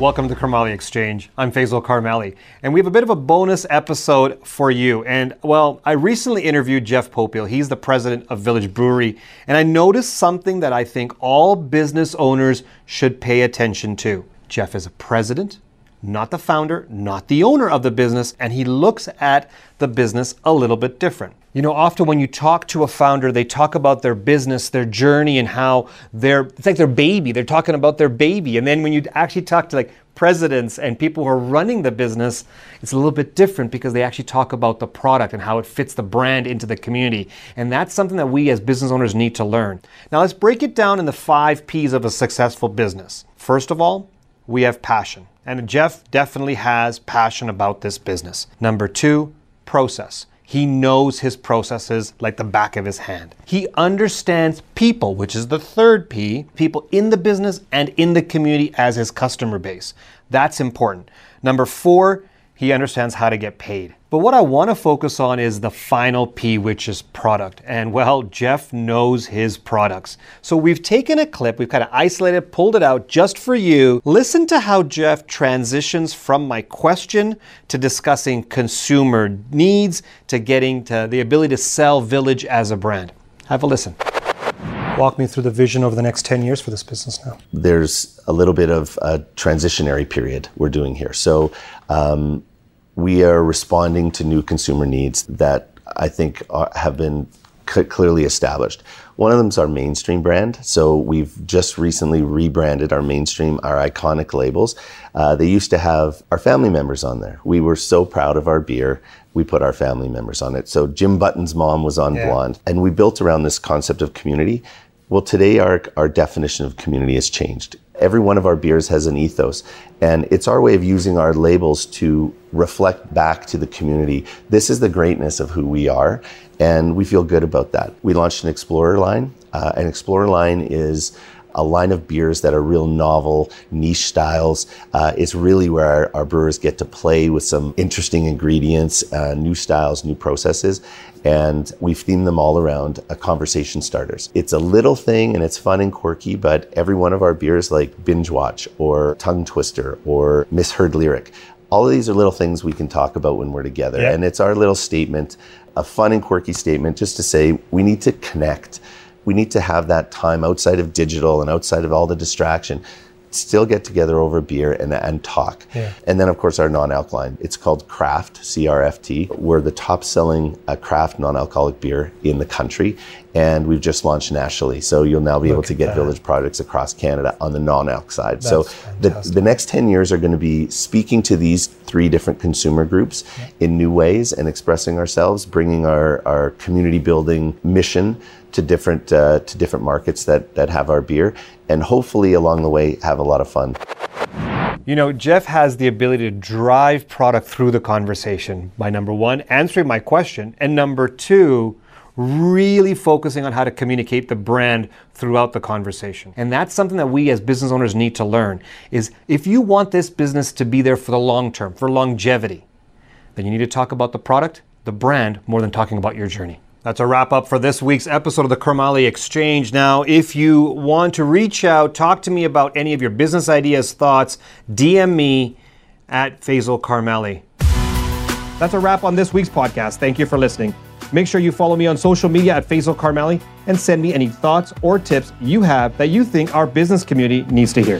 Welcome to Karmali Exchange. I'm Faisal Karmali, and we have a bit of a bonus episode for you. And well, I recently interviewed Jeff Popiel. He's the president of Village Brewery, and I noticed something that I think all business owners should pay attention to. Jeff is a president, not the founder, not the owner of the business, and he looks at the business a little bit different. You know, often when you talk to a founder, they talk about their business, their journey, and how it's like their baby. They're talking about their baby. And then when you actually talk to like presidents and people who are running the business, it's a little bit different because they actually talk about the product and how it fits the brand into the community. And that's something that we as business owners need to learn. Now let's break it down in the 5 P's of a successful business. First of all, we have passion. And Jeff definitely has passion about this business. Number 2, process. He knows his processes like the back of his hand. He understands people, which is the 3rd P, people in the business and in the community as his customer base. That's important. Number 4, he understands how to get paid. But what I want to focus on is the final P, which is product. And well, Jeff knows his products. So we've taken a clip, we've kind of isolated, pulled it out just for you. Listen to how Jeff transitions from my question to discussing consumer needs to getting to the ability to sell Village as a brand. Have a listen. Walk me through the vision over the next 10 years for this business now. There's a little bit of a transitionary period we're doing here. So, we are responding to new consumer needs that I think have been clearly established. One of them is our mainstream brand. So we've just recently rebranded our mainstream, our iconic labels. They used to have our family members on there. We were so proud of our beer, we put our family members on it. So Jim Button's mom was on Blonde, and we built around this concept of community. Well, today our definition of community has changed. Every one of our beers has an ethos, and it's our way of using our labels to reflect back to the community. This is the greatness of who we are, and we feel good about that. We launched an Explorer line. An Explorer line is a line of beers that are real novel, niche styles. It's really where our brewers get to play with some interesting ingredients, new styles, new processes. And we've themed them all around conversation starters. It's a little thing and it's fun and quirky, but every one of our beers, like Binge Watch or Tongue Twister or Misheard Lyric, all of these are little things we can talk about when we're together. Yeah. And it's our little statement, a fun and quirky statement, just to say we need to connect. We need to have that time outside of digital and outside of all the distraction, still get together over beer and talk. Yeah. And then of course our non-alc line, it's called CRFT, CRFT. We're the top selling craft non-alcoholic beer in the country. And we've just launched nationally. So you'll now be able to get Village products across Canada on the non-alc side. That's so the next 10 years are going to be speaking to these 3 different consumer groups in new ways and expressing ourselves, bringing our community building mission to different markets that have our beer, and hopefully along the way have a lot of fun. You know, Jeff has the ability to drive product through the conversation by, number 1, answering my question, and number 2, really focusing on how to communicate the brand throughout the conversation. And that's something that we as business owners need to learn, is if you want this business to be there for the long term, for longevity, then you need to talk about the product, the brand, more than talking about your journey. That's a wrap up for this week's episode of the Karmali Exchange. Now, if you want to reach out, talk to me about any of your business ideas, thoughts, DM me at Faisal Karmali. That's a wrap on this week's podcast. Thank you for listening. Make sure you follow me on social media at Faisal Karmali and send me any thoughts or tips you have that you think our business community needs to hear.